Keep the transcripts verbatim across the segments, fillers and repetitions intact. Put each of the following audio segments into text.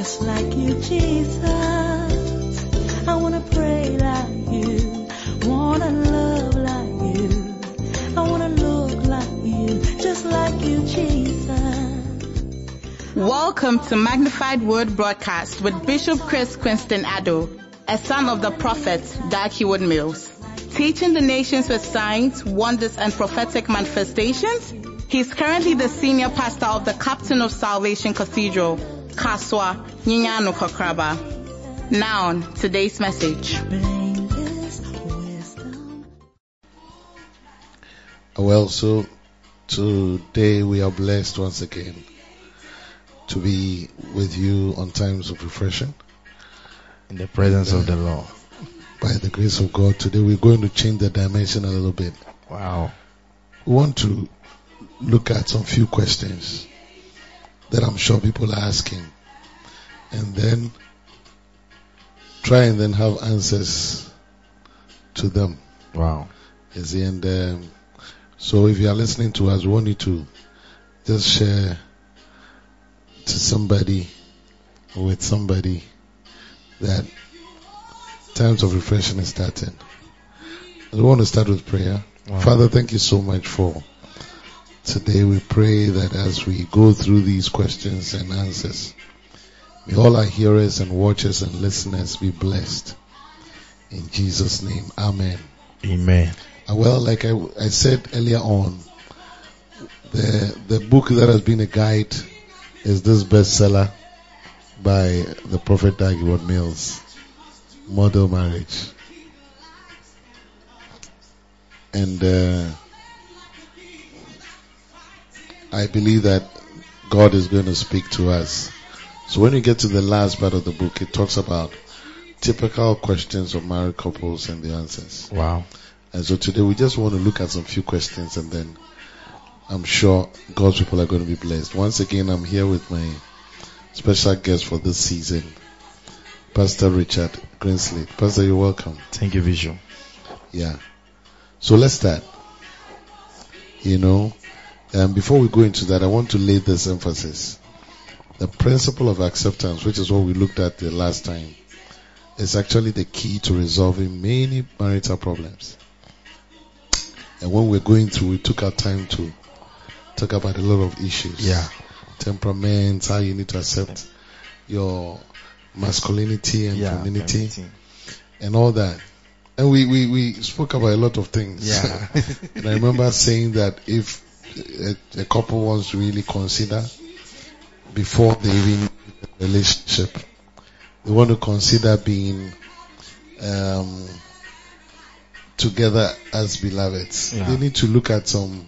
just like you, Jesus. I want to pray like you, want to love like you, I want to look like you, just like you, Jesus. Welcome to Magnified Word Broadcast with Bishop Chris Quinston Addo, a son of the prophet Dikewood Mills. Teaching the nations with signs, wonders, and prophetic manifestations, he is currently the senior pastor of the Captain of Salvation Cathedral, Kaswa Nyinyanukokraba. Now, today's message. Well, so today we are blessed once again to be with you on Times of Refreshing. In the presence of the Lord. By the grace of God, today we're going to change the dimension a little bit. Wow. We want to look at some few questions that I'm sure people are asking, and then try and then have answers to them. Wow. You see, and um, so if you are listening to us, we want you to just share to somebody or with somebody that Times of Refreshing is starting. I want to start with prayer. Wow. Father, thank you so much for today. We pray that as we go through these questions and answers, may all our hearers and watchers and listeners be blessed. In Jesus' name, amen. Amen. Well, like I, I said earlier on, the, the book that has been a guide is this bestseller by the prophet Daggett Mills, Model Marriage. And uh, I believe that God is going to speak to us. So when you get to the last part of the book, it talks about typical questions of married couples and the answers. Wow. And so today we just want to look at some few questions, and then I'm sure God's people are going to be blessed. Once again, I'm here with my special guest for this season, Pastor Richard Grinsley. Pastor, you're welcome. Thank you, Bishop. Yeah. So let's start. You know, and before we go into that, I want to lay this emphasis. The principle of acceptance, which is what we looked at the last time, is actually the key to resolving many marital problems. And when we're going through, we took our time to talk about a lot of issues. Yeah. Temperament, how you need to accept your masculinity and yeah, femininity everything. And all that. And we, we, we spoke about a lot of things. Yeah. And I remember saying that if a, a couple wants to really consider, before they even a relationship, they want to consider being um, together as beloveds. Yeah. They need to look at some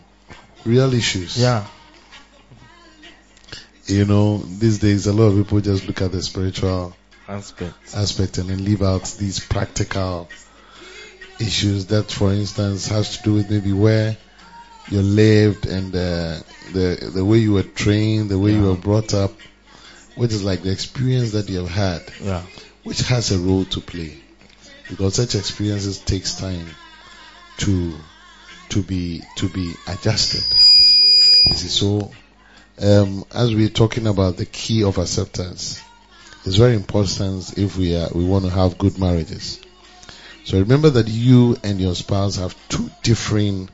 real issues. Yeah. You know, these days a lot of people just look at the spiritual aspect, aspect and then leave out these practical issues that, for instance, has to do with maybe where you lived and the the, the way you were trained, the way yeah. you were brought up, which is like the experience that you have had, yeah. which has a role to play, because such experiences takes time to to be to be adjusted. You see, so. Um, as we're talking about the key of acceptance, it's very important if we are, we want to have good marriages. So remember that you and your spouse have two differing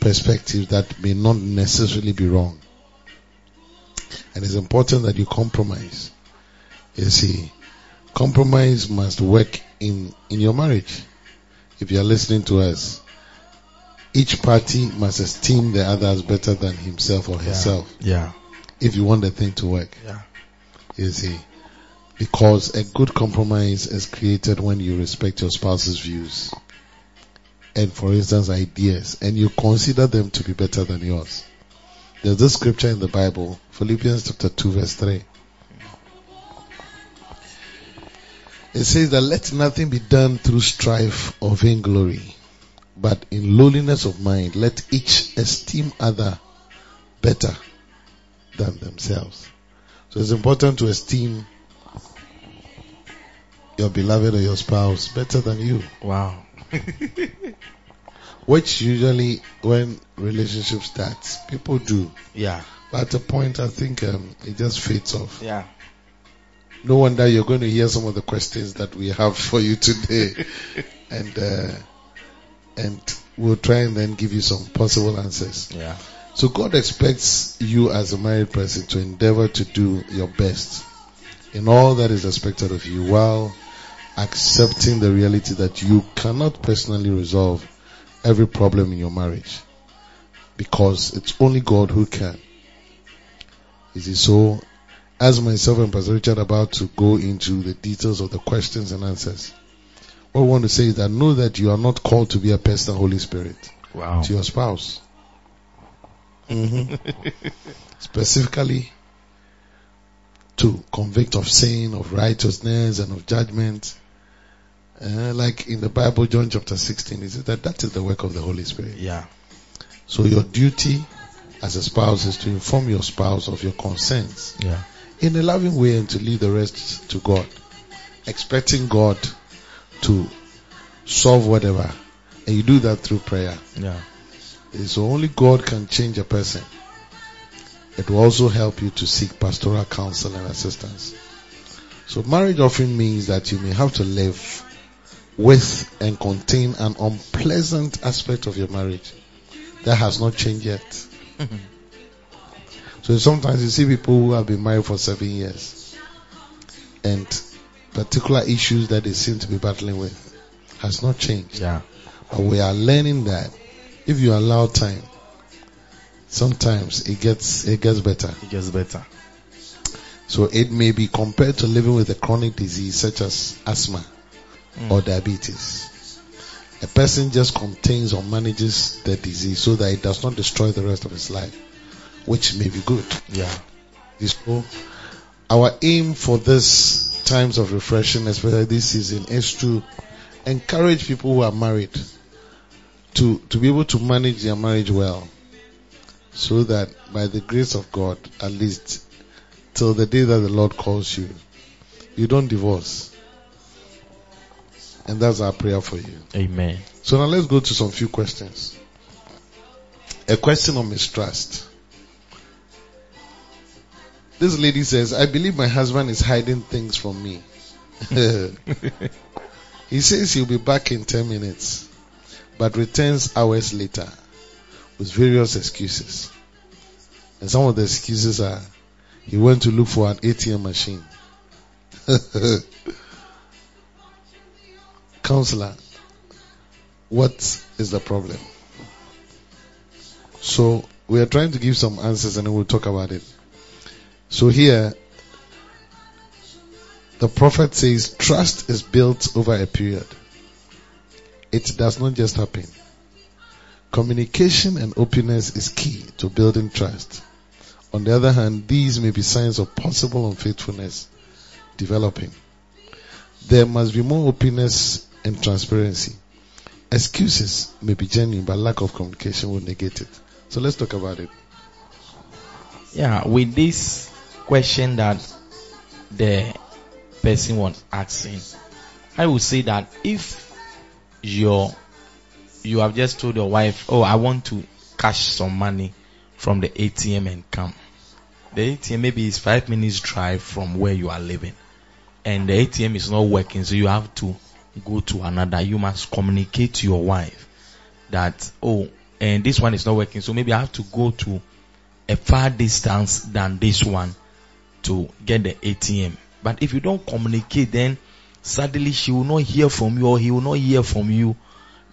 perspectives that may not necessarily be wrong. And it's important that you compromise. You see, compromise must work in, in your marriage. If you are listening to us, each party must esteem the other as better than himself or herself. Yeah. yeah. If you want the thing to work. Yeah. You see. Because a good compromise is created when you respect your spouse's views and, for instance, ideas, and you consider them to be better than yours. There's this scripture in the Bible, Philippians chapter two, verse three. It says that let nothing be done through strife or vainglory, but in lowliness of mind, let each esteem other better than themselves. So it's important to esteem your beloved or your spouse better than you. Wow. Which usually when relationship starts, people do. Yeah. But at a point, I think um, it just fades off. Yeah. No wonder you're going to hear some of the questions that we have for you today. and uh, and we'll try and then give you some possible answers. Yeah. So God expects you as a married person to endeavor to do your best in all that is expected of you, while accepting the reality that you cannot personally resolve every problem in your marriage, because it's only God who can. Is it so? As myself and Pastor Richard are about to go into the details of the questions and answers, what we want to say is that know that you are not called to be a pester Holy Spirit wow. to your spouse. Mm-hmm. Specifically to convict of sin, of righteousness, and of judgment. Uh, like in the Bible, John chapter sixteen, it says that that is the work of the Holy Spirit. Yeah. So your duty as a spouse is to inform your spouse of your concerns. Yeah. In a loving way, and to leave the rest to God, expecting God to solve whatever, and you do that through prayer. Yeah. So only God can change a person. It will also help you to seek pastoral counsel and assistance. So marriage often means that you may have to live with and contain an unpleasant aspect of your marriage that has not changed yet. So sometimes you see people who have been married for seven years and particular issues that they seem to be battling with has not changed. Yeah. But we are learning that if you allow time, sometimes it gets it gets better. It gets better. So it may be compared to living with a chronic disease such as asthma mm. or diabetes. A person just contains or manages the disease so that it does not destroy the rest of his life, which may be good. Yeah. So our aim for this Times of Refreshing, especially this season, is to encourage people who are married to, to be able to manage their marriage well, so that by the grace of God, at least till the day that the Lord calls you, you don't divorce. And that's our prayer for you. Amen. So now let's go to some few questions. A question on mistrust. This lady says, I believe my husband is hiding things from me. He says he'll be back in ten minutes, but returns hours later with various excuses. And some of the excuses are, he went to look for an A T M machine. Counselor, what is the problem? So we are trying to give some answers and then we'll talk about it. So here, the prophet says trust is built over a period. It does not just happen. Communication and openness is key to building trust. On the other hand, these may be signs of possible unfaithfulness developing. There must be more openness and transparency. Excuses may be genuine, but lack of communication will negate it. So let's talk about it. Yeah, with this question that the person was asking, I would say that if your you have just told your wife, oh, I want to cash some money from the A T M and come. The A T M maybe is five minutes drive from where you are living. And the A T M is not working, so you have to go to another. You must communicate to your wife that, oh, and this one is not working, so maybe I have to go to a far distance than this one to get the A T M. But if you don't communicate, then suddenly she will not hear from you or he will not hear from you.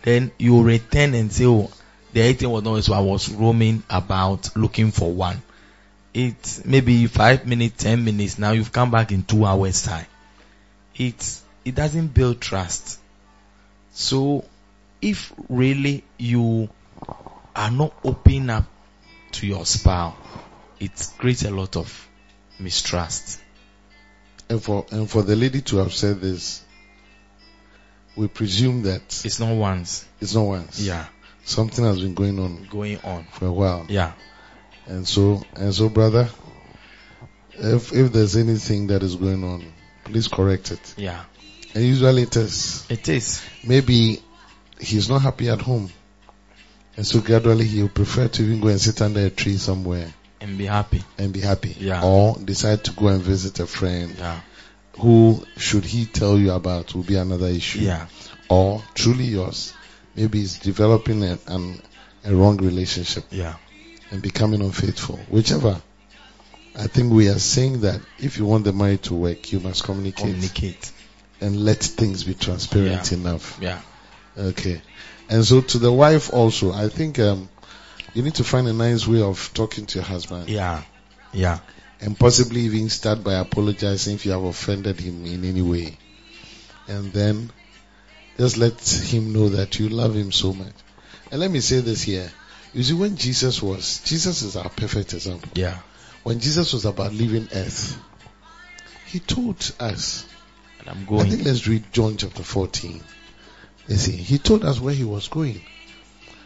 Then you return and say, oh, the A T M was not, so I was roaming about looking for one. It's maybe five minutes, ten minutes. Now you've come back in two hours' time. It's, it doesn't build trust. So if really you are not opening up to your spouse, it creates a lot of mistrust. And for and for the lady to have said this, we presume that it's not once. It's not once. Yeah. Something has been going on. Going on. For a while. Yeah. And so and so brother, if if there's anything that is going on, please correct it. Yeah. And usually it is. It is. Maybe he's not happy at home. And so gradually he'll prefer to even go and sit under a tree somewhere. And be happy. And be happy. Yeah. Or decide to go and visit a friend. Yeah. who should he tell you about will be another issue. Yeah. Or truly yours, maybe it's developing a, an, a wrong relationship. Yeah. And becoming unfaithful. Whichever. I think we are saying that if you want the marriage to work, you must communicate. Communicate. And let things be transparent yeah. enough. Yeah. Okay. And so to the wife also, I think um, you need to find a nice way of talking to your husband. Yeah. Yeah. And possibly even start by apologizing if you have offended him in any way. And then just let him know that you love him so much. And let me say this here. You see, when Jesus was, Jesus is our perfect example. Yeah. When Jesus was about leaving earth, he told us, and I'm going. I think let's read John chapter fourteen. You see, he told us where he was going.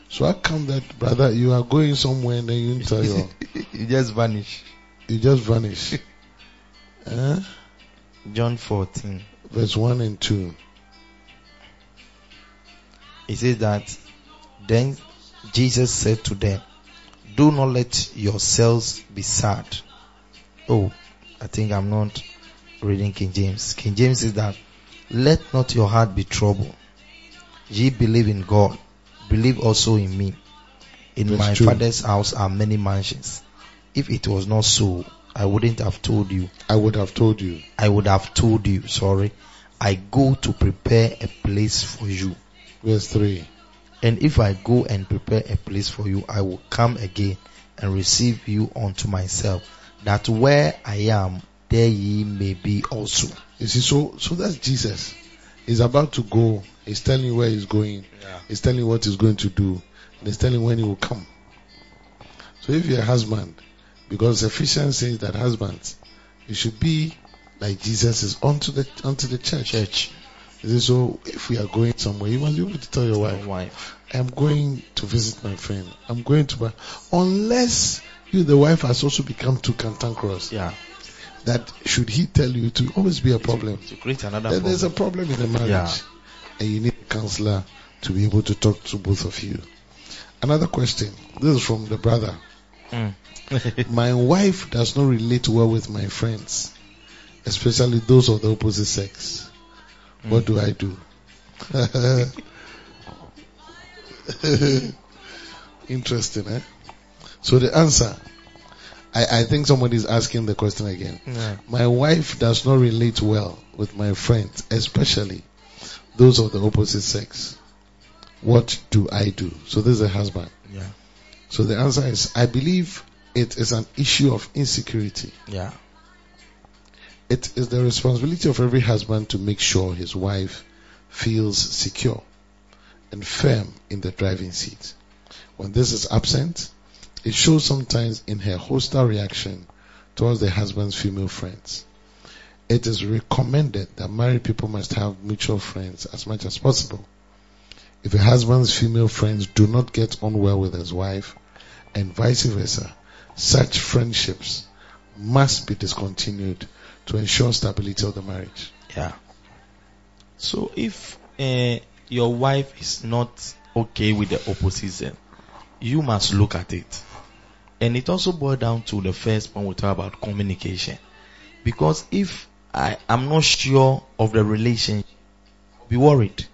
So how come that, brother, you are going somewhere and then you didn't tell your... You just vanish. You just vanish. Huh? John fourteen. Verse one and two. It says that, then Jesus said to them, do not let yourselves be sad. Oh, I think I'm not reading King James. King James says that, let not your heart be troubled. Ye believe in God, believe also in me. In That's my true. Father's house are many mansions. If it was not so, I wouldn't have told you. I would have told you. I would have told you, sorry. I go to prepare a place for you. Verse three. And if I go and prepare a place for you, I will come again and receive you unto myself, that where I am, there ye may be also. You see, so so that's Jesus. He's about to go. He's telling you where he's going. Yeah. He's telling you what he's going to do. And he's telling you when he will come. So if you're a husband, because Ephesians says that husbands, you should be like Jesus is unto the unto the church. Church. So if we are going somewhere, you must be able to tell your wife, wife, I'm going to visit my friend. I'm going to... Buy. Unless you, the wife, has also become too cantankerous. Yeah. That should he tell you to always be a problem. To, to create another problem. There's a problem in the marriage. Yeah. And you need a counselor to be able to talk to both of you. Another question. This is from the brother. Mm. My wife does not relate well with my friends, especially those of the opposite sex. What do I do? Interesting, eh? So the answer, I, I think somebody's asking the question again. Yeah. My wife does not relate well with my friends, especially those of the opposite sex. What do I do? So this is a husband. Yeah. So the answer is, I believe it is an issue of insecurity. Yeah. It is the responsibility of every husband to make sure his wife feels secure and firm in the driving seat. When this is absent, it shows sometimes in her hostile reaction towards the husband's female friends. It is recommended that married people must have mutual friends as much as possible. If a husband's female friends do not get on well with his wife, and vice versa, such friendships must be discontinued to ensure stability of the marriage. Yeah. So if uh, your wife is not okay with the opposition, you must look at it. And it also boils down to the first point we talk about, communication. Because if I am not sure of the relationship, be worried.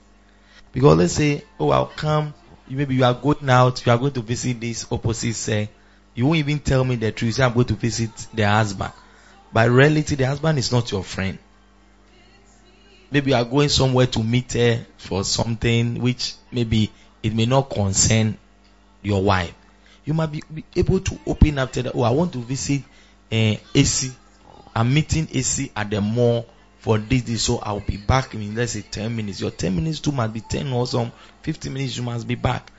Because let's say, oh, I'll come. Maybe you are going out. You are going to visit this opposite sex. You won't even tell me the truth. I'm going to visit the husband. By reality, the husband is not your friend. Maybe you are going somewhere to meet her for something which maybe it may not concern your wife. You might be, be able to open up to that. Oh, I want to visit uh, A C. I'm meeting A C at the mall for this, this. So I'll be back in, let's say, ten minutes. Your ten minutes too must be ten or some fifteen minutes you must be back.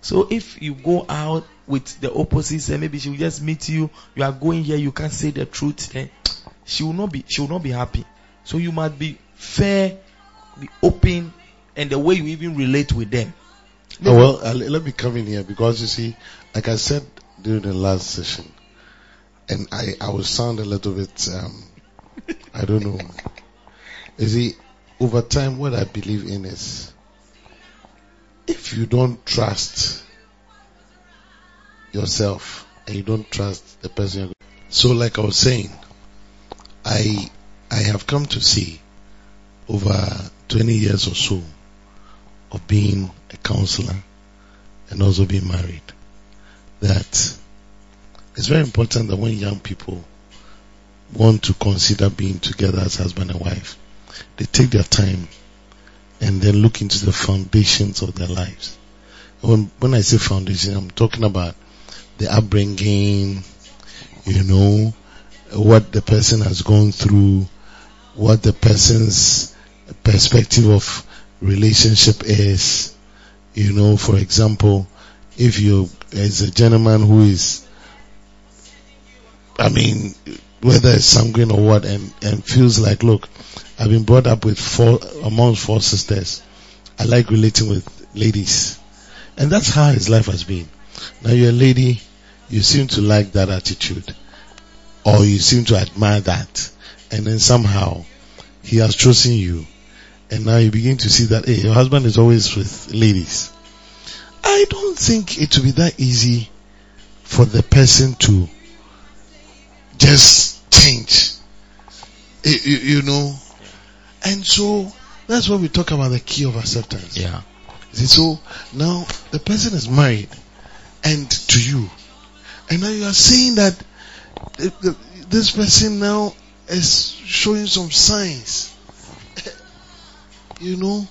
So if you go out with the opposite, say maybe she will just meet you. You are going here. You can't say the truth. Then she will not be. She will not be happy. So you must be fair, be open, and the way you even relate with them. Maybe, oh, well, uh, let me come in here because you see, like I said during the last session, and I, I will sound a little bit, um, I don't know. You see, over time, what I believe in is, if you don't trust yourself and you don't trust the person you're going to. So like I was saying, I I I have come to see over twenty years or so of being a counselor and also being married, that it's very important that when young people want to consider being together as husband and wife, they take their time and then look into the foundations of their lives. When, when I say foundation, I'm talking about the upbringing, you know, what the person has gone through, what the person's perspective of relationship is. You know, for example, if you, as a gentleman who is, I mean, whether it's sanguine or what, and, and feels like, look, I've been brought up with four, amongst four sisters. I like relating with ladies. And that's how his life has been. Now you're a lady, you seem to like that attitude, or you seem to admire that. And then somehow, he has chosen you. And now you begin to see that, hey, your husband is always with ladies. I don't think it will be that easy for the person to just change. You, you, you know? And so, that's what we talk about the key of acceptance. Yeah. See, so, now, the person is married and to you. And now you are saying that this person now is showing some signs. You know?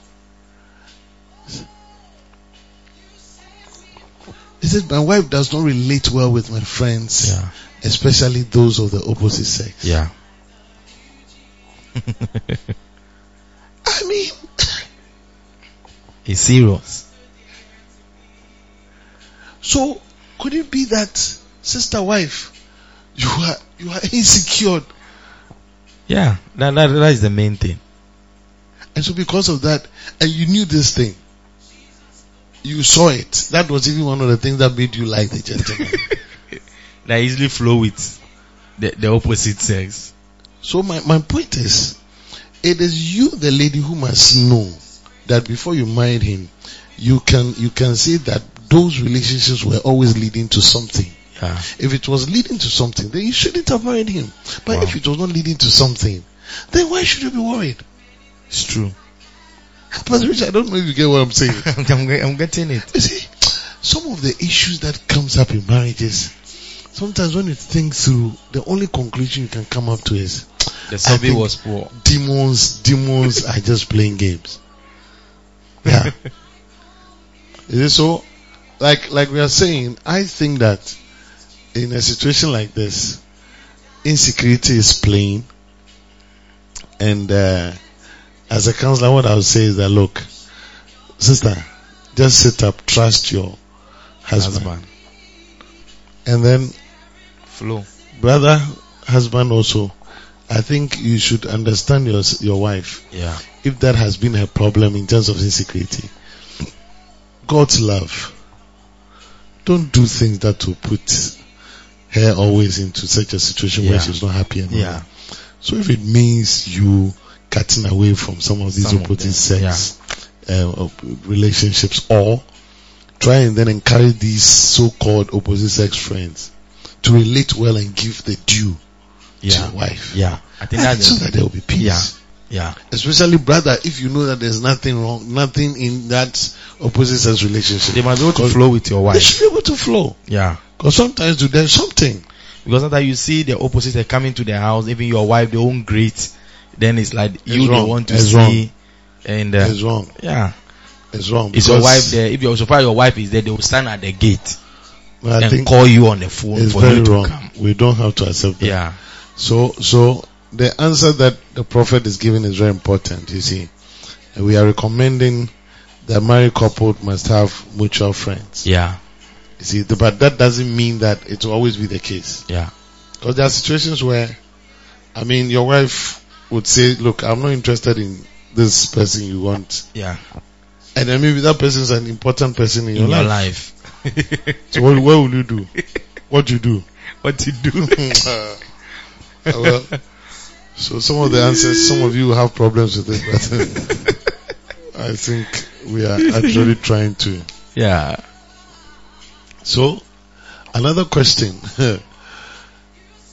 He said, my wife does not relate well with my friends, yeah, especially those of the opposite sex. Yeah. I mean, it's serious. So, could it be that, sister wife, you are you are insecure? Yeah, that, that, that is the main thing. And so because of that, and you knew this thing, you saw it. That was even one of the things that made you like the gentleman. That easily flow with the, the opposite sex. So my, my point is, it is you, the lady, who must know that before you married him, you can you can say that those relationships were always leading to something. Yeah. If it was leading to something, then you shouldn't have married him. But wow, if it was not leading to something, then why should you be worried? It's true. Pastor Richard, I don't know if you get what I'm saying. I'm, I'm getting it. You see, some of the issues that comes up in marriages, sometimes when you think through, the only conclusion you can come up to is, the survey was poor. Demons, demons are just playing games. Yeah. Is it so? Like, like we are saying, I think that in a situation like this, insecurity is plain. And uh, as a counselor, what I would say is that, look, sister, just sit up, trust your husband. husband. And then, flow. Brother, husband also, I think you should understand your your wife. Yeah. If that has been her problem in terms of insecurity, God's love, don't do things that will put her always into such a situation, yeah, where she's not happy anymore. Yeah. So if it means you cutting away from some of these opposite sex, yeah, uh, relationships, or try and then encourage these so-called opposite sex friends to relate well and give the due, yeah, to your wife. Yeah. I think that's so that there will be peace. Yeah. Yeah. Especially brother, if you know that there's nothing wrong, nothing in that opposite sex relationship, they must be able to flow with your wife. They should be able to flow. Yeah. Because sometimes there's something. Because sometimes you see the opposite are coming to the house, even your wife, they won't greet. Then it's like it's you don't want to it's see. Wrong. And, uh, it's wrong. Yeah. It's wrong. Is your wife there? If you're surprised your wife is there, they will stand at the gate well, I and think call you on the phone it's for very you to wrong. Come. We don't have to accept that. Yeah. So, so the answer that the prophet is giving is very important. You see, we are recommending that married couple must have mutual friends. Yeah. You see, but that doesn't mean that it will always be the case. Yeah. Because there are situations where, I mean, your wife would say, look, I'm not interested in this person you want. Yeah. And then maybe that person is an important person in, in your, your life. life. So what, what will you do? What you do? What you do? uh, well, so some of the answers, some of you have problems with it, but I think we are actually trying to. Yeah. So, another question.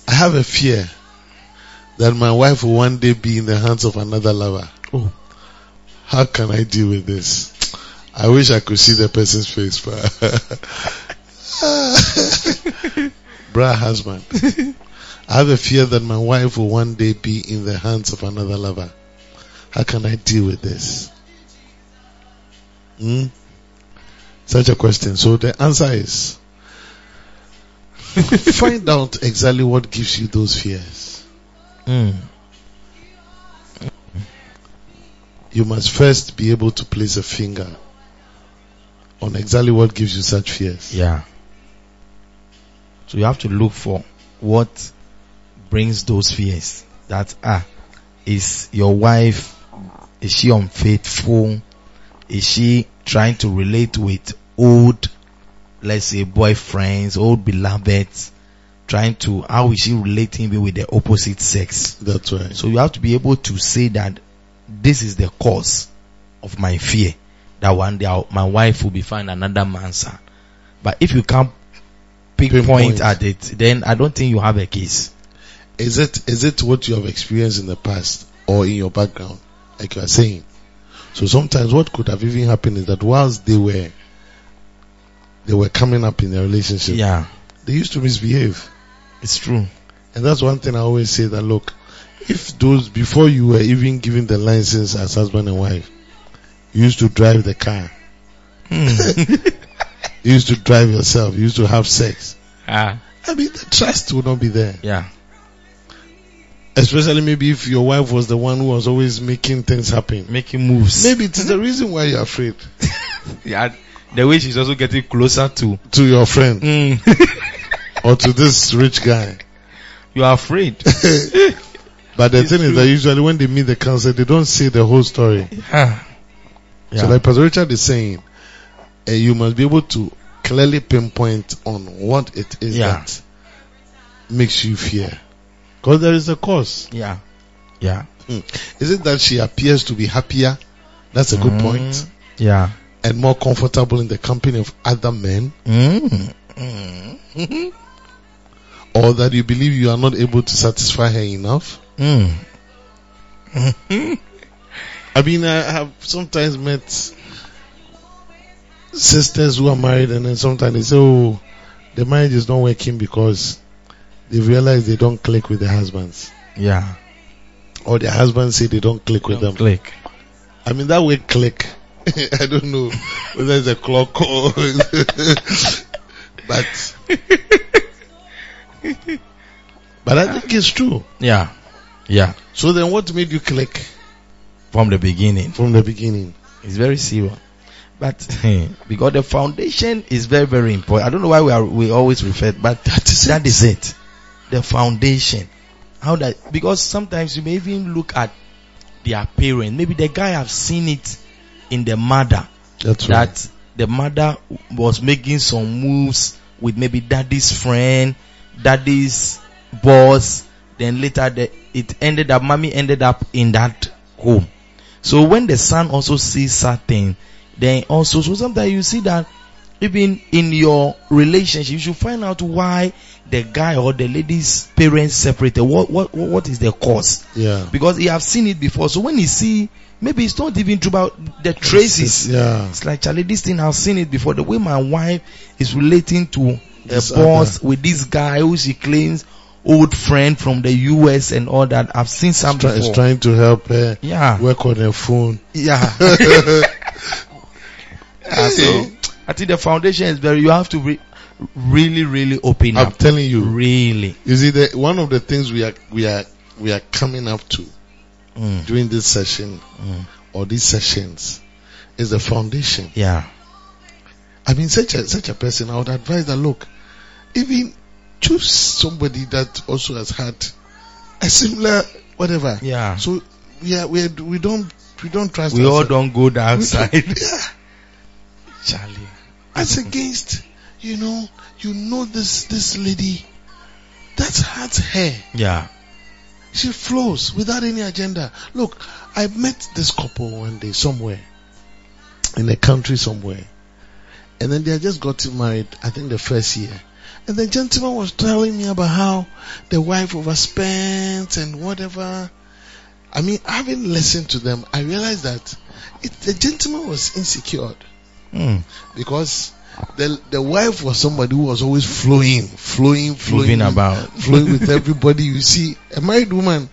I have a fear that my wife will one day be in the hands of another lover. Oh, how can I deal with this? I wish I could see the person's face. Bruh, husband, I have a fear that my wife will one day be in the hands of another lover. How can I deal with this? Hmm? Such a question. So the answer is, find out exactly what gives you those fears. Mm. You must first be able to place a finger on exactly what gives you such fears. Yeah. So you have to look for what brings those fears. That ah, is your wife, is she unfaithful? Is she trying to relate with old, let's say, boyfriends, old beloveds? Trying to, how is she relating with the opposite sex? That's right. So you have to be able to say that this is the cause of my fear, that one day I'll, my wife will be find another man's son. But if you can't pinpoint, pinpoint at it, then I don't think you have a case. Is it is it what you have experienced in the past or in your background, like you are saying? So sometimes what could have even happened is that whilst they were they were coming up in their relationship, yeah, they used to misbehave. It's true. And that's one thing I always say, that look, if those, before you were even given the license as husband and wife, you used to drive the car. Mm. You used to drive yourself. You used to have sex. Ah. I mean, the trust would not be there. Yeah. Especially maybe if your wife was the one who was always making things happen, making moves. Maybe it's the reason why you're afraid. Yeah. The way she's also getting closer to to your friend. Mm. Or to this rich guy. You are afraid. But the it's thing true. Is that usually when they meet the counsel, they don't say the whole story. Yeah. Yeah. So like Pastor Richard is saying, uh, you must be able to clearly pinpoint on what it is, yeah, that makes you fear. Because there is a cause. Yeah. Yeah. Mm. Is it that she appears to be happier? That's a mm. good point. Yeah. And more comfortable in the company of other men. Mm. Mm. Or that you believe you are not able to satisfy her enough. Mm. I mean, I have sometimes met sisters who are married, and then sometimes they say, oh, the marriage is not working because they realize they don't click with their husbands. Yeah. Or their husbands say they don't click with don't them. Click. I mean, that way, click. I don't know whether it's a clock or. But. But I think it's true. Yeah. Yeah. So then what made you click? From the beginning. From the beginning. It's very serious. But because the foundation is very, very important. I don't know why we are we always refer, but that is, that is it. The foundation. How that, because sometimes you may even look at their parents. Maybe the guy have seen it in the mother. That's right. That the mother was making some moves with maybe daddy's friend, daddy's boss, then later the, it ended up, mommy ended up in that home. So when the son also sees certain, then also, so sometimes you see that even in your relationship, you should find out why the guy or the lady's parents separated. What what what is the cause? Yeah. Because he have seen it before. So when he see, maybe it's not even true about the traces. Yeah. It's like, Charlie, this thing, I've seen it before. The way my wife is relating to the boss other. With this guy who she claims old friend from the U S and all that. I've seen something. Is trying to help her. Yeah. Work on her phone. Yeah. Yeah, so I think the foundation is very. You have to re- really, really open I'm up. I'm telling you, really. You see, the, one of the things we are we are we are coming up to mm. during this session mm. or these sessions is the foundation. Yeah. I mean, such a such a person, I would advise that look, even choose somebody that also has had a similar whatever. Yeah. So yeah, we we don't we don't trust. We ourselves. All don't go the outside. Yeah. Charlie, as against, you know, you know this this lady that has hair. Yeah. She flows without any agenda. Look, I met this couple one day somewhere in a country somewhere. And then they had just got married, I think the first year. And the gentleman was telling me about how the wife overspent and whatever. I mean, having listened to them, I realized that it, the gentleman was insecure. Mm. Because the the wife was somebody who was always flowing, flowing, flowing. Moving about. Flowing with everybody. You see, a married woman,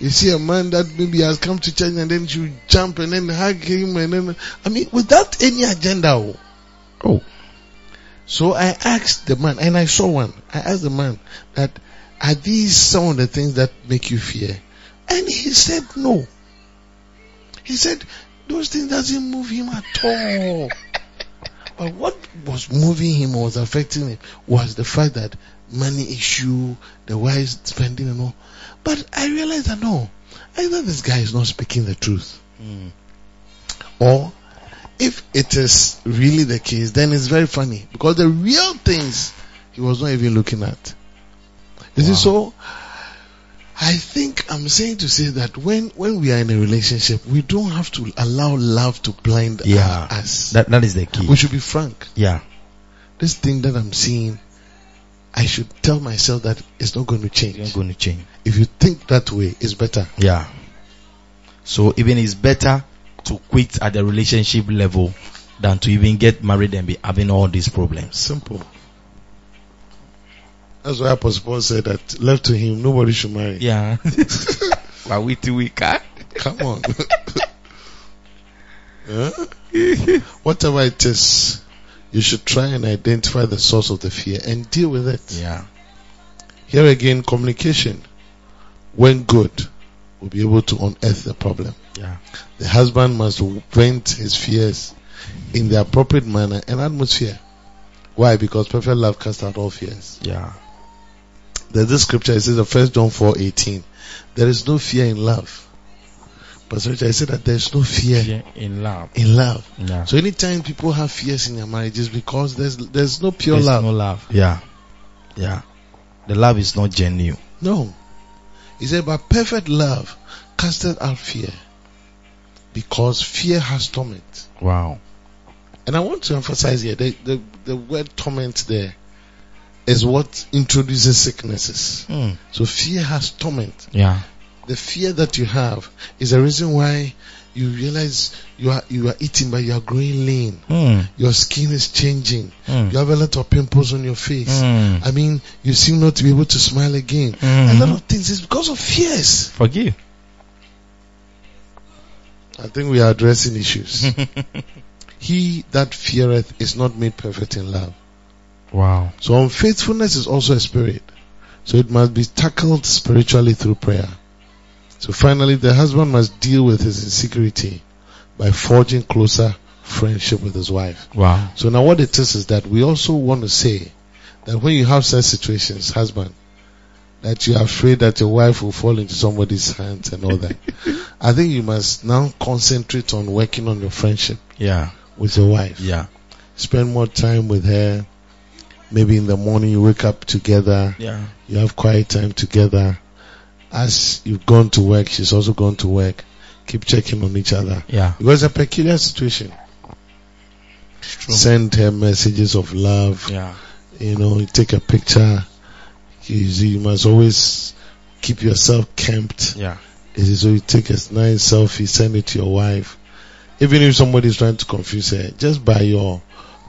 you see a man that maybe has come to church and then she jump and then hug him and then, I mean, without any agenda. Oh. oh. So I asked the man, and I saw one. I asked the man that, are these some of the things that make you fear? And he said no. He said those things doesn't move him at all. But what was moving him or was affecting him was the fact that money issue, the wife spending and all. But I realized that no, either this guy is not speaking the truth. Mm. Or if it is really the case, then it's very funny. Because the real things he was not even looking at. Is wow. it so? I think I'm saying to say that when, when we are in a relationship, we don't have to allow love to blind yeah, us. That that is the key. We should be frank. Yeah. This thing that I'm seeing, I should tell myself that it's not going to change. It's not going to change. If you think that way, it's better. Yeah. So even it's better to quit at the relationship level than to even get married and be having all these problems. Simple. That's why Apostle Paul said that left to him, nobody should marry. Yeah. But we too weak, huh? Come on. Huh? Whatever it is, you should try and identify the source of the fear and deal with it. Yeah. Here again, communication, when good, will be able to unearth the problem. Yeah. The husband must vent his fears in the appropriate manner and atmosphere. Why? Because perfect love casts out all fears. Yeah. There's this scripture, it says in First John four eighteen, there is no fear in love. But I said that there is no fear, fear in love. In love. Yeah. So anytime people have fears in their marriages, because there's there's no pure there's love. There's no love. Yeah. Yeah. The love is not genuine. No. He said, but perfect love casteth out fear, because fear has torment. Wow. And I want to emphasize here, the, the, the word torment there is what introduces sicknesses. Mm. So fear has torment. Yeah. The fear that you have is the reason why you realize you are you are eating but you are growing lean. Mm. Your skin is changing. Mm. You have a lot of pimples on your face. Mm. I mean, you seem not to be able to smile again. Mm. A lot of things is because of fears. Forgive. I think we are addressing issues. He that feareth is not made perfect in love. Wow. So unfaithfulness is also a spirit. So it must be tackled spiritually through prayer. So finally, the husband must deal with his insecurity by forging closer friendship with his wife. Wow. So now what it is is that we also want to say that when you have such situations, husband, that you are afraid that your wife will fall into somebody's hands and all that. I think you must now concentrate on working on your friendship. Yeah. With your wife. Yeah. Spend more time with her. Maybe in the morning you wake up together. Yeah. You have quiet time together. As you've gone to work, she's also gone to work. Keep checking on each other. Yeah. Because it's a peculiar situation. True. Send her messages of love. Yeah. You know, you take a picture. You, you must always keep yourself camped. Yeah. So you take a nice selfie, send it to your wife. Even if somebody is trying to confuse her, just by your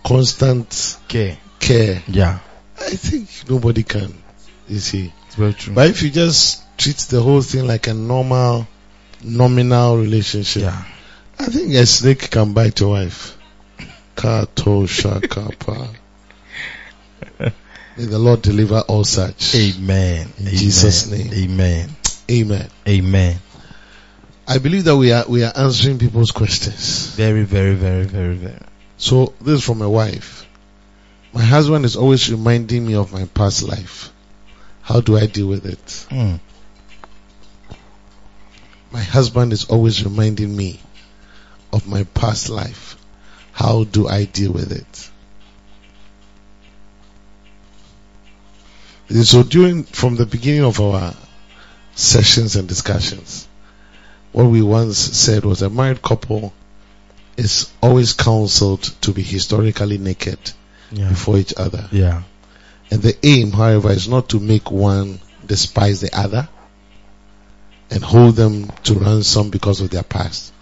constant care, care, yeah, I think nobody can. You see, it's very true. But if you just treat the whole thing like a normal, nominal relationship, yeah, I think a snake can bite your wife. Kato shakapa. May the Lord deliver all such. Amen. In Amen. Jesus' name. Amen. Amen. Amen. I believe that we are we are answering people's questions. Very, very, very, very, very. So this is from my wife. My husband is always reminding me of my past life. How do I deal with it? Mm. My husband is always reminding me of my past life. How do I deal with it? So during from the beginning of our sessions and discussions, what we once said was a married couple is always counseled to be historically naked yeah. before each other. Yeah. And the aim, however, is not to make one despise the other and hold them to ransom because of their past.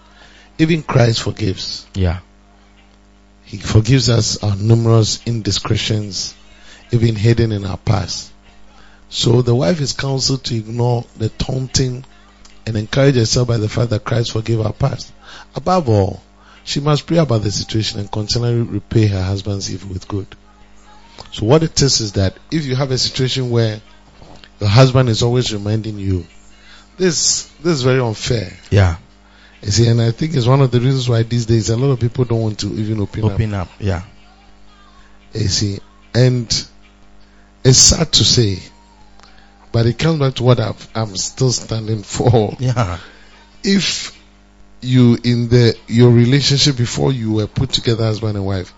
Even Christ forgives. Yeah. He forgives us our numerous indiscretions, even hidden in our past. So the wife is counseled to ignore the taunting and encourage herself by the fact that Christ forgave our past. Above all, she must pray about the situation and continually repay her husband's evil with good. So what it is is that if you have a situation where your husband is always reminding you, this this is very unfair. Yeah. You see, and I think it's one of the reasons why these days a lot of people don't want to even open, open up. Open up, yeah. You see, and it's sad to say, but it comes back to what I've, I'm still standing for. Yeah. If you in the your relationship before you were put together, husband and wife,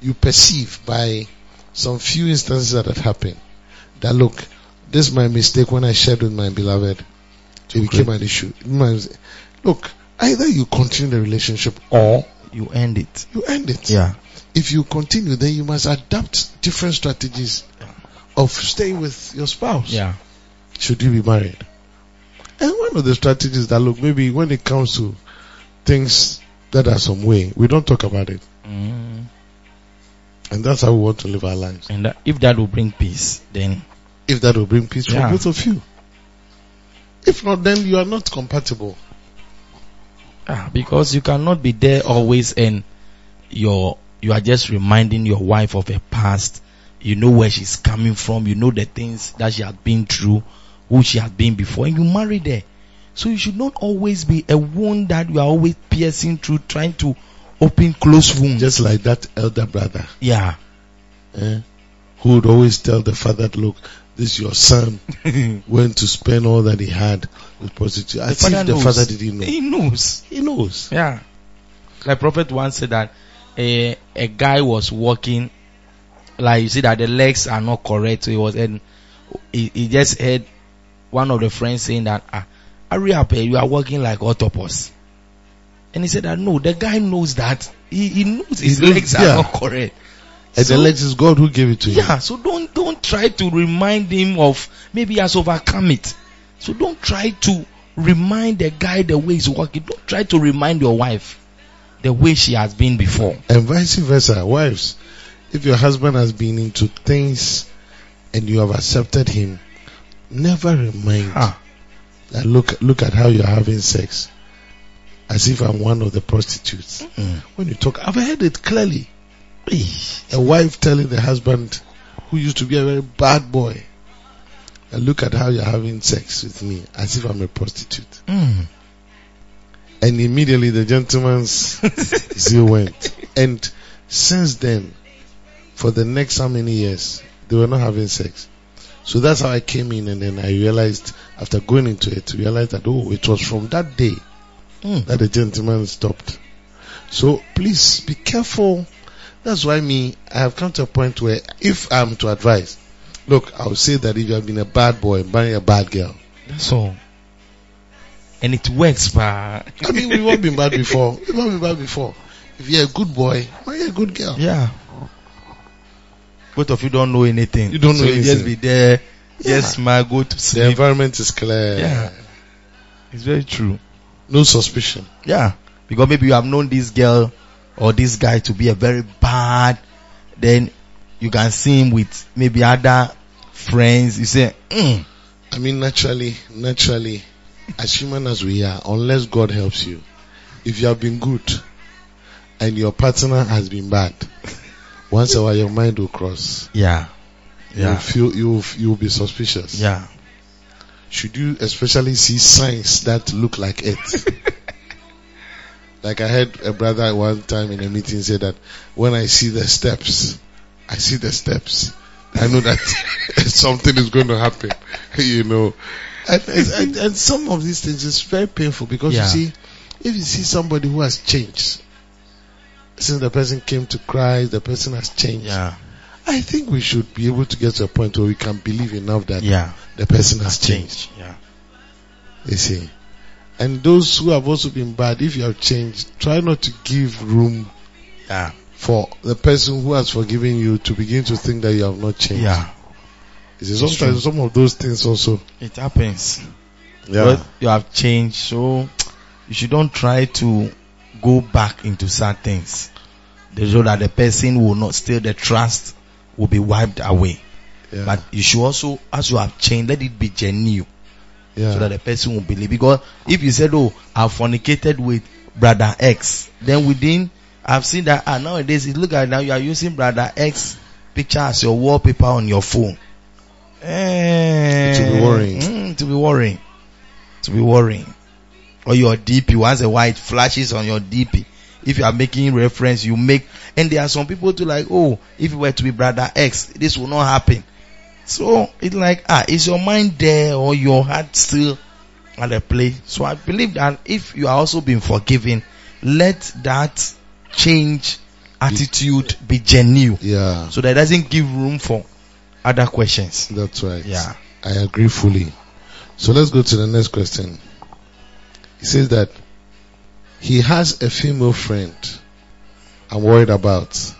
you perceive by some few instances that have happened that look, this is my mistake when I shared with my beloved. It became an issue. Look, either you continue the relationship or you end it. You end it. Yeah. If you continue, then you must adapt different strategies of staying with your spouse. Yeah. Should you be married? And one of the strategies that look, maybe when it comes to things that are some way, we don't talk about it. Mm. And that's how we want to live our lives. And that, if that will bring peace, then if that will bring peace for yeah. both of you. If not, then you are not compatible. Ah, because you cannot be there always and you're, you are just reminding your wife of her past. You know where she's coming from. You know the things that she has been through, who she has been before, and you married her. So you should not always be a wound that you are always piercing through, trying to open closed wounds. Just like that elder brother. Yeah. Eh? Who would always tell the father, look, this your son went to spend all that he had with prostitutes. I think the father didn't know. He knows. He knows. Yeah. Like Prophet once said that a, a guy was walking, like you see that the legs are not correct. So he was, and he, he just heard one of the friends saying that, ah, hurry up, you are walking like octopus. And he said that no, the guy knows that. He, he knows his he legs knows, yeah. are not correct. And so, the legs is God who gave it to you. Yeah, so don't don't try to remind him of maybe he has overcome it. So don't try to remind the guy the way he's working. Don't try to remind your wife the way she has been before. And vice versa. Wives, if your husband has been into things and you have accepted him, never remind huh. that look look at how you're having sex. As if I'm one of the prostitutes. Mm-mm. When you talk, I've heard it clearly. A wife telling the husband who used to be a very bad boy, and look at how you're having sex with me as if I'm a prostitute. Mm. And immediately the gentleman's zeal went. And since then, for the next how many years, they were not having sex. So that's how I came in, and then I realized, after going into it, realized that, oh, it was from that day mm. that the gentleman stopped. So please be careful. That's why me, I have come to a point where if I'm to advise, look, I would say that if you have been a bad boy, marry a bad girl. That's all. And it works, but I mean, we've all been bad before. We've all been bad before. If you're a good boy, marry a good girl. Yeah. Both of you don't know anything. You don't so know anything. Just be there. Yeah. Just smile, go to sleep. The environment is clear. Yeah. It's very true. No suspicion. Yeah. Because maybe you have known this girl or this guy to be a very bad, then you can see him with maybe other friends. You say, mm. I mean, naturally, naturally, as human as we are, unless God helps you, if you have been good and your partner has been bad, once in a while your mind will cross. Yeah, yeah. You feel you you will be suspicious. Yeah. Should you especially see signs that look like it? Like I heard a brother one time in a meeting say that when I see the steps, I see the steps. I know that something is going to happen, you know. And, and, and some of these things is very painful because yeah. you see, if you see somebody who has changed, since the person came to Christ, the person has changed. Yeah. I think we should be able to get to a point where we can believe enough that yeah. the person has changed. Yeah. You see. And those who have also been bad, if you have changed, try not to give room yeah. for the person who has forgiven you to begin to think that you have not changed. Yeah. It's sometimes true. Some of those things also. It happens. Yeah. But you have changed, so you shouldn't try to go back into certain things. So that the person will not steal the trust will be wiped away. Yeah. But you should also, as you have changed, let it be genuine. Yeah. So that the person will believe. Because if you said, oh, I've fornicated with brother X, then within, I've seen that ah, nowadays, look at it now, you are using brother X picture as your wallpaper on your phone. Eh, to be worrying. Mm, to be worrying. To be worrying. Or your D P, once a while it flashes on your D P. If you are making reference, you make, and there are some people to like, oh, if you were to be brother X, this will not happen. So it's like, ah, is your mind there or your heart still at a place? So I believe that if you are also being forgiven, let that change attitude be genuine. Yeah. So that doesn't give room for other questions. That's right. Yeah. I agree fully. So let's go to the next question. It says that he has a female friend I'm worried about,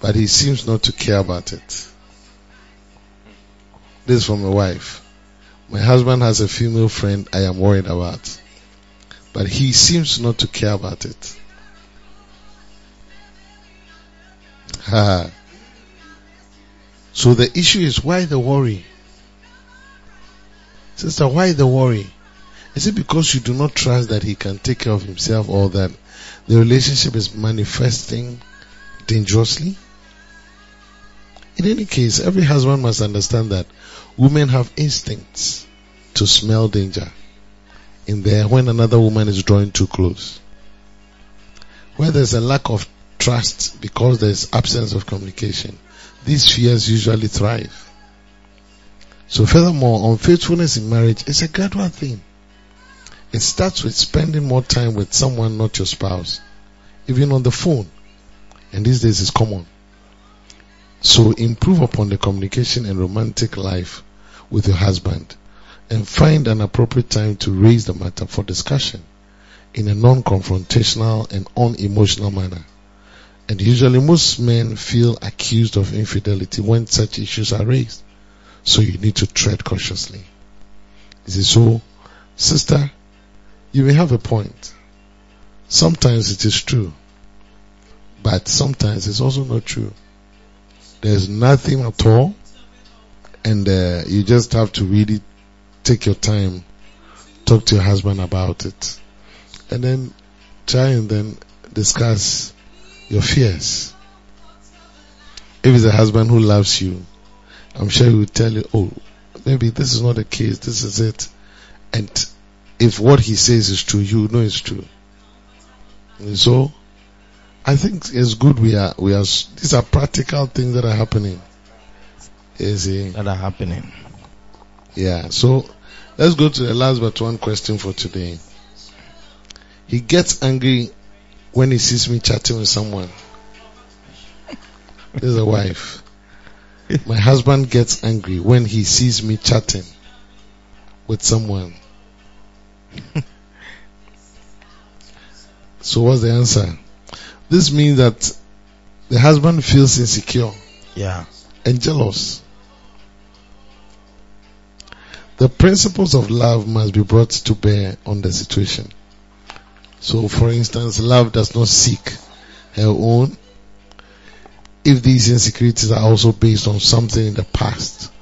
but he seems not to care about it. This is from my wife. My husband has a female friend I am worried about, but he seems not to care about it. Ha. So the issue is, why the worry? Sister, why the worry? Is it because you do not trust that he can take care of himself, or that the relationship is manifesting dangerously? In any case, every husband must understand that women have instincts to smell danger in there when another woman is drawing too close. Where there's a lack of trust because there's absence of communication, these fears usually thrive. So furthermore, unfaithfulness in marriage is a gradual thing. It starts with spending more time with someone, not your spouse, even on the phone. And these days it's common. So improve upon the communication and romantic life with your husband, and find an appropriate time to raise the matter for discussion in a non-confrontational and unemotional manner. And usually most men feel accused of infidelity when such issues are raised. So you need to tread cautiously. Is it so, sister? You may have a point. Sometimes it is true, but sometimes it's also not true. There's nothing at all, and uh, you just have to really take your time, talk to your husband about it, and then try and then discuss your fears. If it's a husband who loves you, I'm sure he will tell you, oh, maybe this is not the case, this is it. And if what he says is true, you know it's true. And so, I think it's good we are, we are, these are practical things that are happening. Is it? That are happening. Yeah, so, let's go to the last but one question for today. He gets angry when he sees me chatting with someone. This is a wife. My husband gets angry when he sees me chatting with someone. So what's the answer? This means that the husband feels insecure, yeah, and jealous. The principles of love must be brought to bear on the situation. So for instance, love does not seek her own. If these insecurities are also based on something in the past,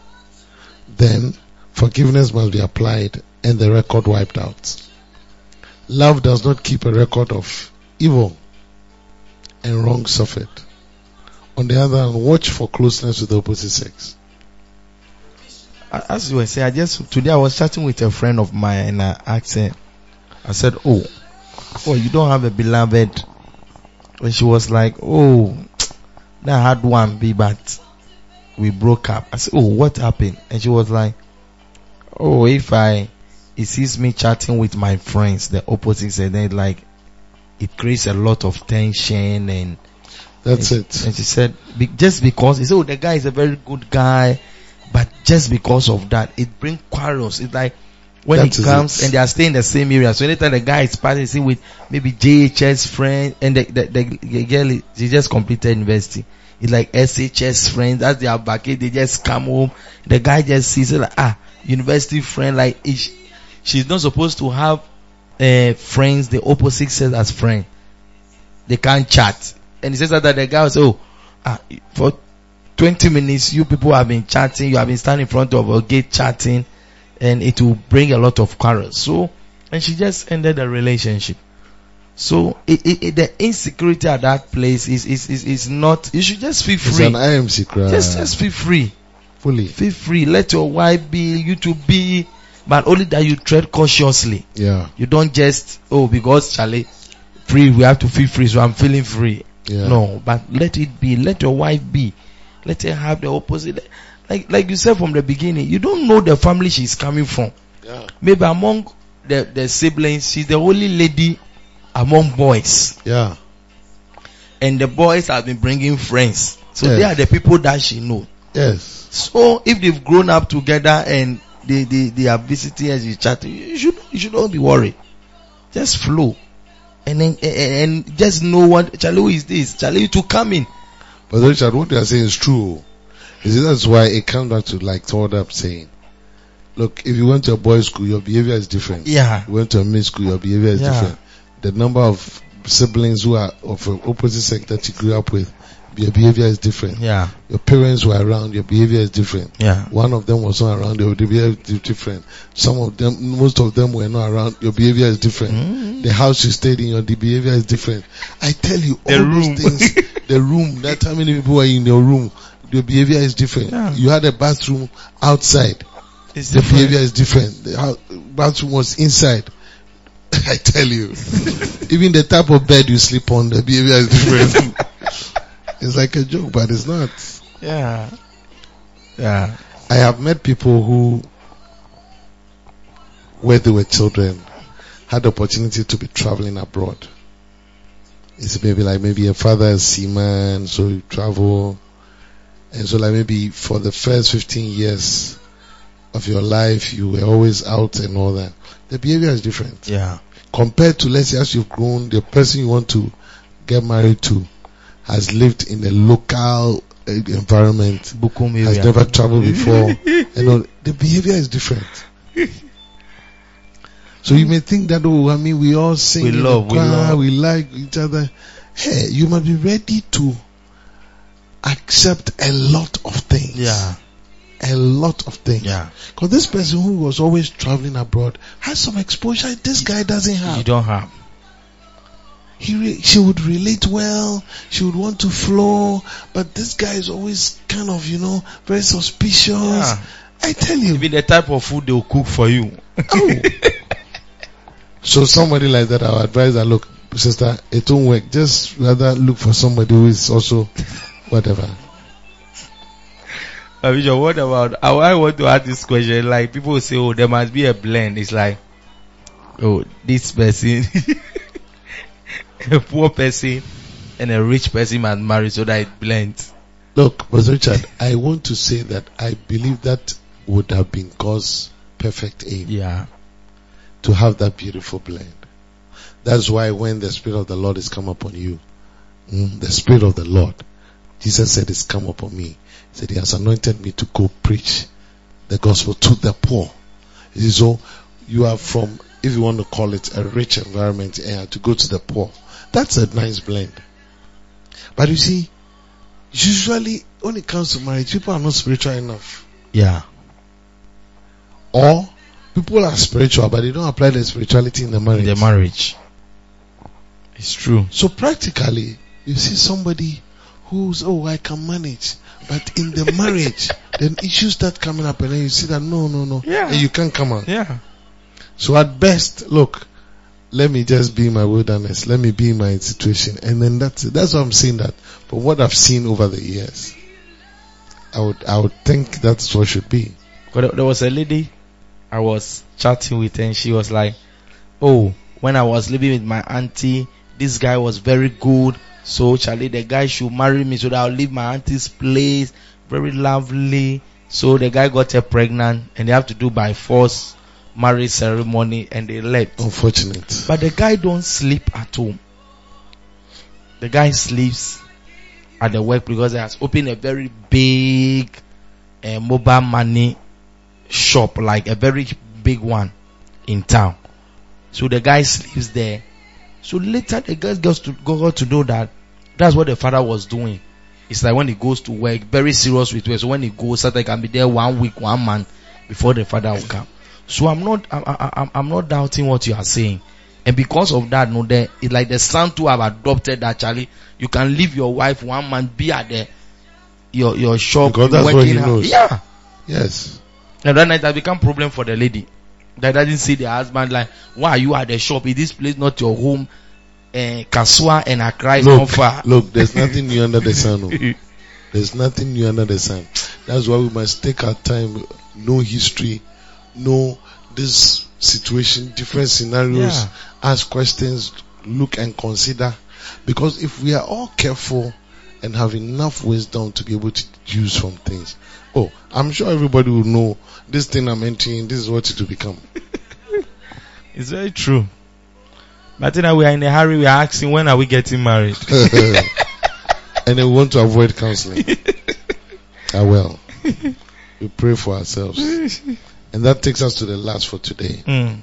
then forgiveness must be applied and the record wiped out. Love does not keep a record of evil and wrong suffered. On the other hand, watch for closeness with the opposite sex. As you were saying, I just today I was chatting with a friend of mine, and I asked her, I said, oh, oh, you don't have a beloved? And she was like, oh, I had one, but we broke up. I said, oh, what happened? And she was like, oh, if I It sees me chatting with my friends, the opposite, and then like it creates a lot of tension, and that's and, it. And she said, be, just because he said, oh, the guy is a very good guy, but just because of that, it brings quarrels. It's like when that he comes it. And they are staying in the same area. So anytime the guy is passing with maybe J H S friend, and the, the, the, the girl, she just completed university. It's like S H S friends. That's their bucket. They just come home. The guy just sees it like, ah, university friend. Like, she, she's not supposed to have uh, friends, the opposite sex as friend. They can't chat. And he says that the guy was, oh, ah, for twenty minutes, you people have been chatting. You have been standing in front of a gate chatting. And it will bring a lot of quarrels. So, and she just ended the relationship. So it, it, it, the insecurity at that place is is is, is not. You should just feel free. It's an I M C crowd. Just just feel free. Fully. Feel free. Let your wife be. You to be, but only that you tread cautiously. Yeah. You don't just oh because Charlie, free. We have to feel free. So I'm feeling free. Yeah. No, but let it be. Let your wife be. Let her have the opposite. Like like you said from the beginning, you don't know the family she's coming from. Yeah. Maybe among the the siblings, she's the only lady among boys. Yeah. And the boys have been bringing friends. So yes. They are the people that she knows. Yes. So if they've grown up together and they, they, they are visiting and she's chatting, you should you should not be worried. Just flow. And then and, and just know what Charlie, who is this? Charlie, you to come in. But Richard, what they are saying is true. You see, that's why it comes back to like thought up saying, look, if you went to a boys' school, your behavior is different. Yeah. You went to a men's school, your behavior is yeah. different. The number of siblings who are of an opposite sex that you grew up with, your behavior is different. Yeah. Your parents were around, your behavior is different. Yeah. One of them was not around, your behavior is different. Some of them, most of them were not around, your behavior is different. Mm-hmm. The house you stayed in, your behavior is different. I tell you, all the room. Those things, the room, that how many people were in your room, your behavior is different. Yeah. You had a bathroom outside, it's the different. Behavior is different. The house, bathroom was inside. I tell you, even the type of bed you sleep on, the behavior is different. It's like a joke, but it's not. Yeah. Yeah. I have met people who, where they were children, had the opportunity to be traveling abroad. It's maybe like, maybe a father is seaman, so you travel. And so like maybe for the first fifteen years of your life, you were always out and all that. The behavior is different. Yeah. Compared to, let's say, as you've grown, the person you want to get married to has lived in a local uh, environment, Bukum area. Has never traveled before. And all, the behavior is different. So you may think that, oh, I mean, we all sing, we love, choir, we, love. we like each other. Hey, you must be ready to accept a lot of things. Yeah. A lot of things. Yeah. Because this person who was always traveling abroad has some exposure this guy doesn't have. You don't have. He re- she would relate well. She would want to flow. But this guy is always kind of, you know, very suspicious. Yeah. I tell you. Even the type of food they will cook for you. Oh. So somebody like that, I would advise that, look, sister, it won't work. Just rather look for somebody who is also whatever. Abisha, what about, I want to ask this question, like people say, oh, there must be a blend. It's like, oh, this person, a poor person and a rich person must marry so that it blends. Look, Mister Richard, I want to say that I believe that would have been God's perfect aim. Yeah. To have that beautiful blend. That's why when the Spirit of the Lord is come upon you, mm, the Spirit of the Lord, Jesus said, it's come upon me. He said, he has anointed me to go preach the gospel to the poor. He said, so you are from, if you want to call it a rich environment, and to go to the poor. That's a nice blend. But you see, usually when it comes to marriage, people are not spiritual enough. Yeah. Or people are spiritual, but they don't apply their spirituality in the marriage. In the marriage. It's true. So practically, you see somebody who's, oh, I can manage. But in the marriage, then issues start coming up and then you see that, no, no, no. Yeah. And you can't come out. Yeah. So at best, look, let me just be in my wilderness. Let me be in my situation. And then that's it. That's what I'm saying that. But what I've seen over the years, I would, I would think that's what should be. But there was a lady I was chatting with and she was like, oh, when I was living with my auntie, this guy was very good. So, Charlie, the guy should marry me so that I'll leave my auntie's place. Very lovely. So, the guy got her pregnant and they have to do by force marriage ceremony and they left. Unfortunate. But the guy don't sleep at home. The guy sleeps at the work because I has opened a very big uh, mobile money shop, like a very big one in town. So the guy sleeps there. So later the guy goes to go to know that that's what the father was doing. It's like when he goes to work, very serious with work. So when he goes, Saturday can be there one week, one month before the father will come. So I'm not, I'm, I'm, I'm not doubting what you are saying. And because of that, no, there it's like the son to have adopted that Charlie. You can leave your wife one month, be at the your your shop, because that's what he knows. Yeah, yes. And that night that become problem for the lady that doesn't see the husband. Like, why are you at the shop? Is this place not your home? Uh, Kaswa and Accra is not far. Look, there's nothing new under the sun. No. There's nothing new under the sun. That's why we must take our time. Know history. Know this situation. Different scenarios. Yeah. Ask questions. Look and consider. Because if we are all careful and have enough wisdom to be able to deduce from things, oh, I'm sure everybody will know this thing I'm entering. This is what it will become. It's very true. But now we are in a hurry. We are asking, when are we getting married? And then we want to avoid counseling. Ah, well. We pray for ourselves. And that takes us to the last for today. Mm.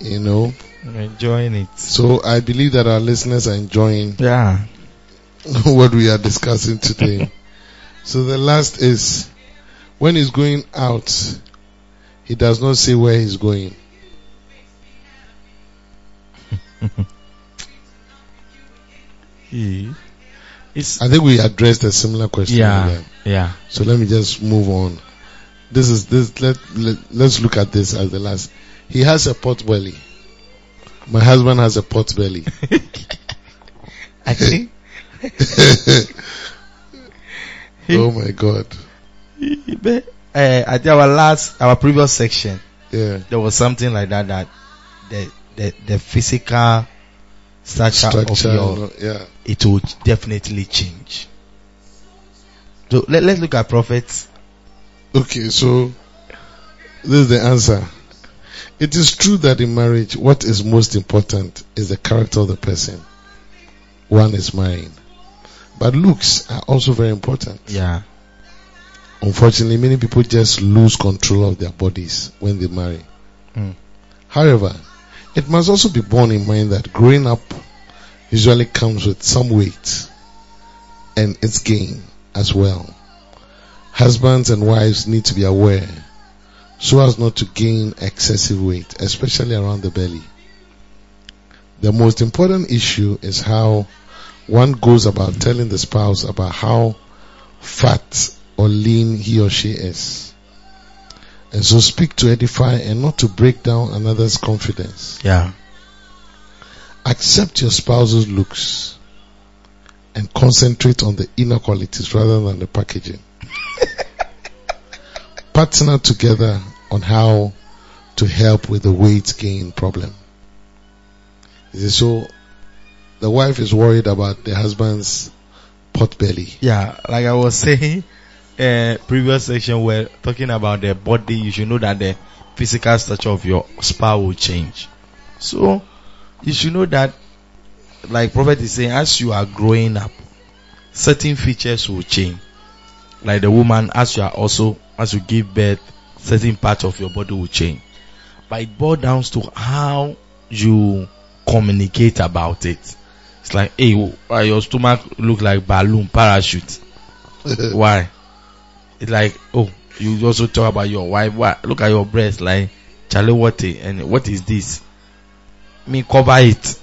You know? I'm enjoying it. So I believe that our listeners are enjoying yeah. what we are discussing today. So the last is, when he's going out, he does not say where he's going. It's, I think we addressed a similar question. Yeah, again. yeah. So let me just move on. This is this. Let, let let's look at this as the last. He has a pot belly. My husband has a pot belly. I think. Oh my God. Uh, at our last, our previous section, yeah, there was something like that. That the The, the physical structure, structure of your, yeah. it will definitely change. So let, let's look at prophets. Okay, so this is the answer. It is true that in marriage, what is most important is the character of the person one is marrying. But looks are also very important. Yeah. Unfortunately, many people just lose control of their bodies when they marry. Mm. However, it must also be borne in mind that growing up usually comes with some weight and its gain as well. Husbands and wives need to be aware so as not to gain excessive weight, especially around the belly. The most important issue is how one goes about telling the spouse about how fat or lean he or she is. And so speak to edify and not to break down another's confidence. Yeah. Accept your spouse's looks and concentrate on the inner qualities rather than the packaging. Partner together on how to help with the weight gain problem. So the wife is worried about the husband's pot belly. Yeah, like I was saying. Uh, previous section we're talking about the body. You should know that the physical structure of your spouse will change. So you should know that, like Prophet is saying, as you are growing up, certain features will change. Like the woman, as you are also as you give birth, certain parts of your body will change. But it boils down to how you communicate about it. It's like, hey, your stomach look like balloon parachute. Why? It's like, oh, you also talk about your wife. What? Look at your breast, like, Charlie, what? And what is this? I mean, cover it,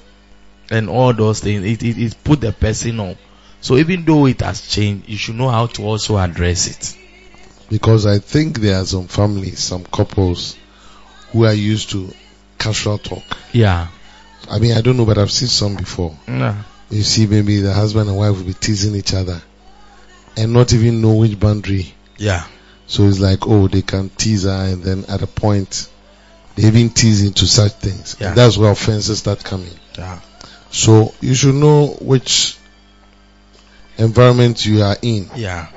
and all those things. It, it it put the person on. So even though it has changed, you should know how to also address it. Because I think there are some families, some couples, who are used to casual talk. Yeah. I mean, I don't know, but I've seen some before. Yeah. You see, maybe the husband and wife will be teasing each other, and not even know which boundary. Yeah. So it's like, oh, they can tease her, and then at a point, they even tease into such things. Yeah. That's where offenses start coming. Yeah. So you should know which environment you are in. Yeah.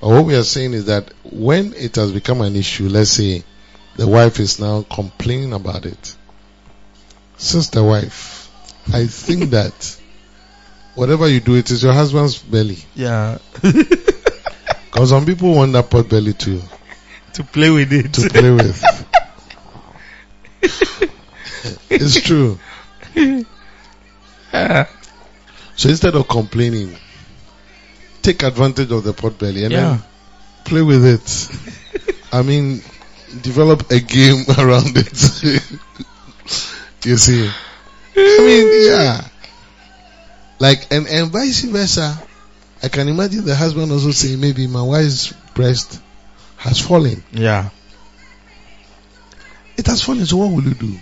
But what we are saying is that when it has become an issue, let's say the wife is now complaining about it. Sister wife, I think that whatever you do, it is your husband's belly. Yeah. Because some people want that pot belly too. To play with it. To play with. It's true. Yeah. So instead of complaining, take advantage of the pot belly and yeah. then play with it. I mean, develop a game around it. You see? I mean, yeah. Like, and, and vice versa. I can imagine the husband also saying, maybe my wife's breast has fallen. Yeah. It has fallen, so what will you do?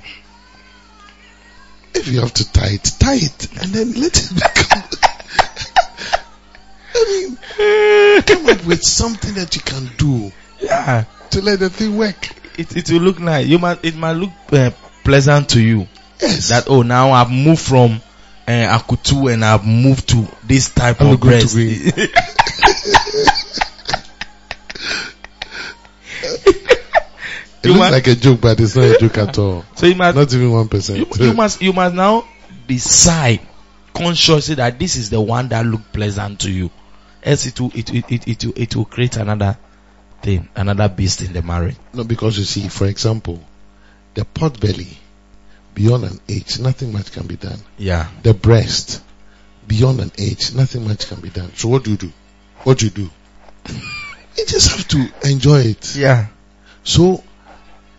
If you have to tie it, tie it, and then let it become. I mean, come up with something that you can do. Yeah. To let the thing work. It it will look nice. You might it might look uh, pleasant to you. Yes. That oh now I've moved from uh, akutu and I've moved to this type I'm of breast. It you looks must, like a joke, but it's not a joke at all. So you must, not even one percent. You, you must, you must now decide consciously that this is the one that looks pleasant to you. Else, it will, it, it, it, it, will, it will create another thing, another beast in the marriage. No, because you see, for example, the pot belly, beyond an age, nothing much can be done. Yeah. The breast, beyond an age, nothing much can be done. So what do you do? What do you do? You just have to enjoy it. Yeah. So.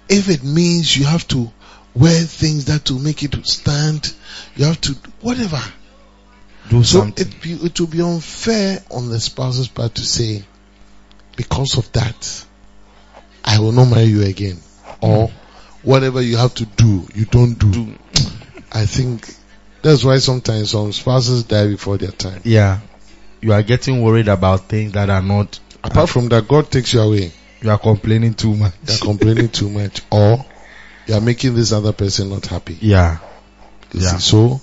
If it means you have to wear things that will make it stand, you have to whatever. Do so something. It, be, it will be unfair on the spouse's part to say, because of that, I will not marry you again. Or whatever you have to do, you don't do. do. I think that's why sometimes some spouses die before their time. Yeah. You are getting worried about things that are not. Apart from that, God takes you away. You are complaining too much. You are complaining too much. Or you are making this other person not happy. Yeah. yeah. So,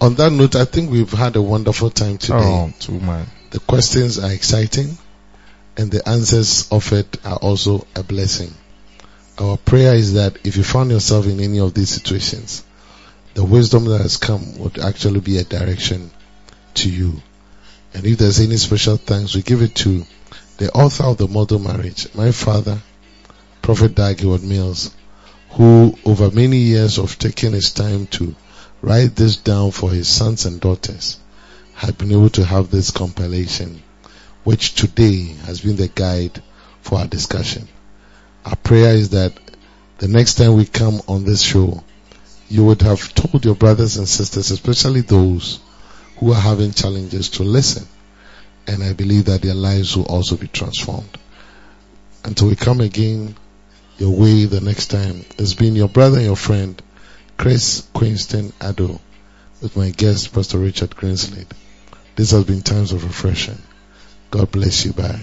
on that note, I think we've had a wonderful time today. Oh, too much. The questions are exciting. And the answers offered are also a blessing. Our prayer is that if you found yourself in any of these situations, the wisdom that has come would actually be a direction to you. And if there's any special thanks, we give it to the author of the Model Marriage, my father, Prophet Daggett Mills, who over many years of taking his time to write this down for his sons and daughters, had been able to have this compilation, which today has been the guide for our discussion. Our prayer is that the next time we come on this show, you would have told your brothers and sisters, especially those who are having challenges, to listen. And I believe that their lives will also be transformed. Until we come again your way the next time, it's been your brother and your friend, Chris Quinston Addo, with my guest, Pastor Richard Grinsley. This has been Times of Refreshing. God bless you. Bye.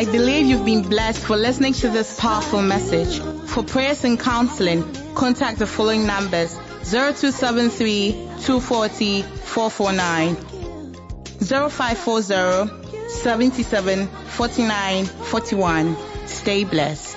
I believe you've been blessed for listening to this powerful message. For prayers and counseling, contact the following numbers: zero two seven three, two four zero, four four nine, zero five four zero, seven seven, four nine, four one. Stay blessed.